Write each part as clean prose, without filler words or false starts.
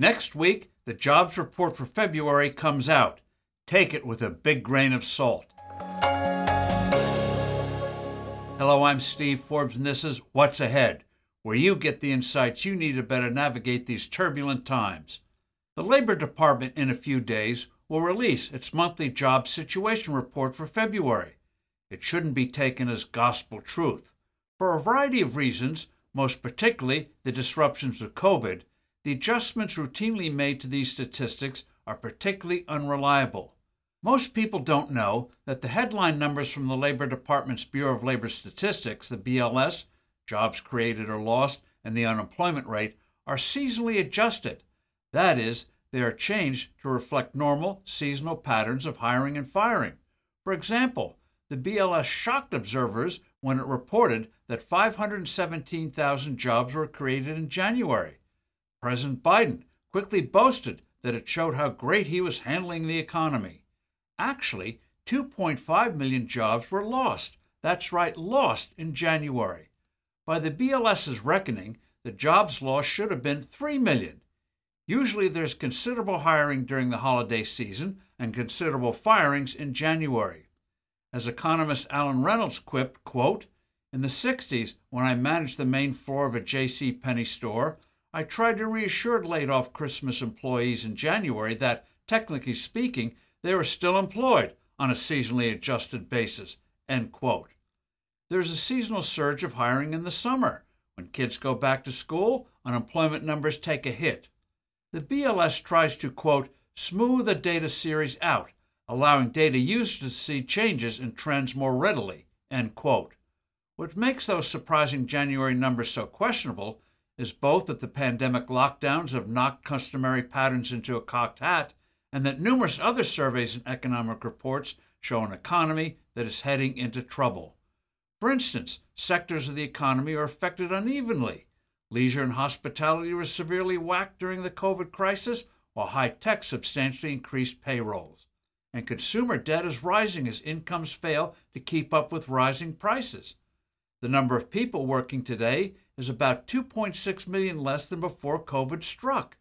Next week, the jobs report for February comes out. Take it with a big grain of salt. Hello, I'm Steve Forbes, and this is What's Ahead, where you get the insights you need to better navigate these turbulent times. The Labor Department, in a few days, will release its monthly job situation report for February. It shouldn't be taken as gospel truth. For a variety of reasons, most particularly the disruptions of COVID, the adjustments routinely made to these statistics are particularly unreliable. Most people don't know that the headline numbers from the Labor Department's Bureau of Labor Statistics, the BLS, jobs created or lost, and the unemployment rate, are seasonally adjusted. That is, they are changed to reflect normal seasonal patterns of hiring and firing. For example, the BLS shocked observers when it reported that 517,000 jobs were created in January. President Biden quickly boasted that it showed how great he was handling the economy. Actually, 2.5 million jobs were lost. That's right, lost in January. By the BLS's reckoning, the jobs loss should have been 3 million. Usually there's considerable hiring during the holiday season and considerable firings in January. As economist Alan Reynolds quipped, quote, "In the 60s, when I managed the main floor of a J.C. Penney store, I tried to reassure laid-off Christmas employees in January that, technically speaking, they were still employed on a seasonally adjusted basis," end quote. There's a seasonal surge of hiring in the summer. When kids go back to school, unemployment numbers take a hit. The BLS tries to, quote, "smooth a data series out, allowing data users to see changes in trends more readily," end quote. What makes those surprising January numbers so questionable is both that the pandemic lockdowns have knocked customary patterns into a cocked hat and that numerous other surveys and economic reports show an economy that is heading into trouble. For instance, sectors of the economy are affected unevenly. Leisure and hospitality were severely whacked during the COVID crisis, while high tech substantially increased payrolls. And consumer debt is rising as incomes fail to keep up with rising prices. The number of people working today is about 2.6 million less than before COVID struck.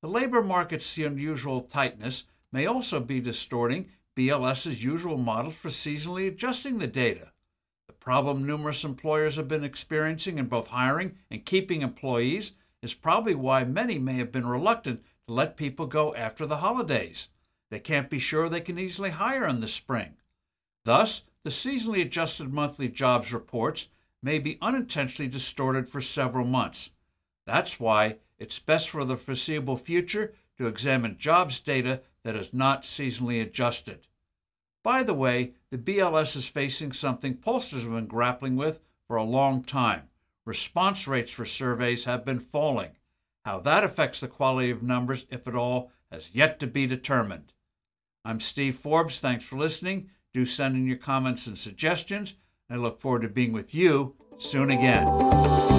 The labor market's unusual tightness may also be distorting BLS's usual models for seasonally adjusting the data. The problem numerous employers have been experiencing in both hiring and keeping employees is probably why many may have been reluctant to let people go after the holidays. They can't be sure they can easily hire in the spring. Thus, the seasonally adjusted monthly jobs reports may be unintentionally distorted for several months. That's why it's best for the foreseeable future to examine jobs data that is not seasonally adjusted. By the way, the BLS is facing something pollsters have been grappling with for a long time. Response rates for surveys have been falling. How that affects the quality of numbers, if at all, has yet to be determined. I'm Steve Forbes. Thanks for listening. Do send in your comments and suggestions. I look forward to being with you soon again.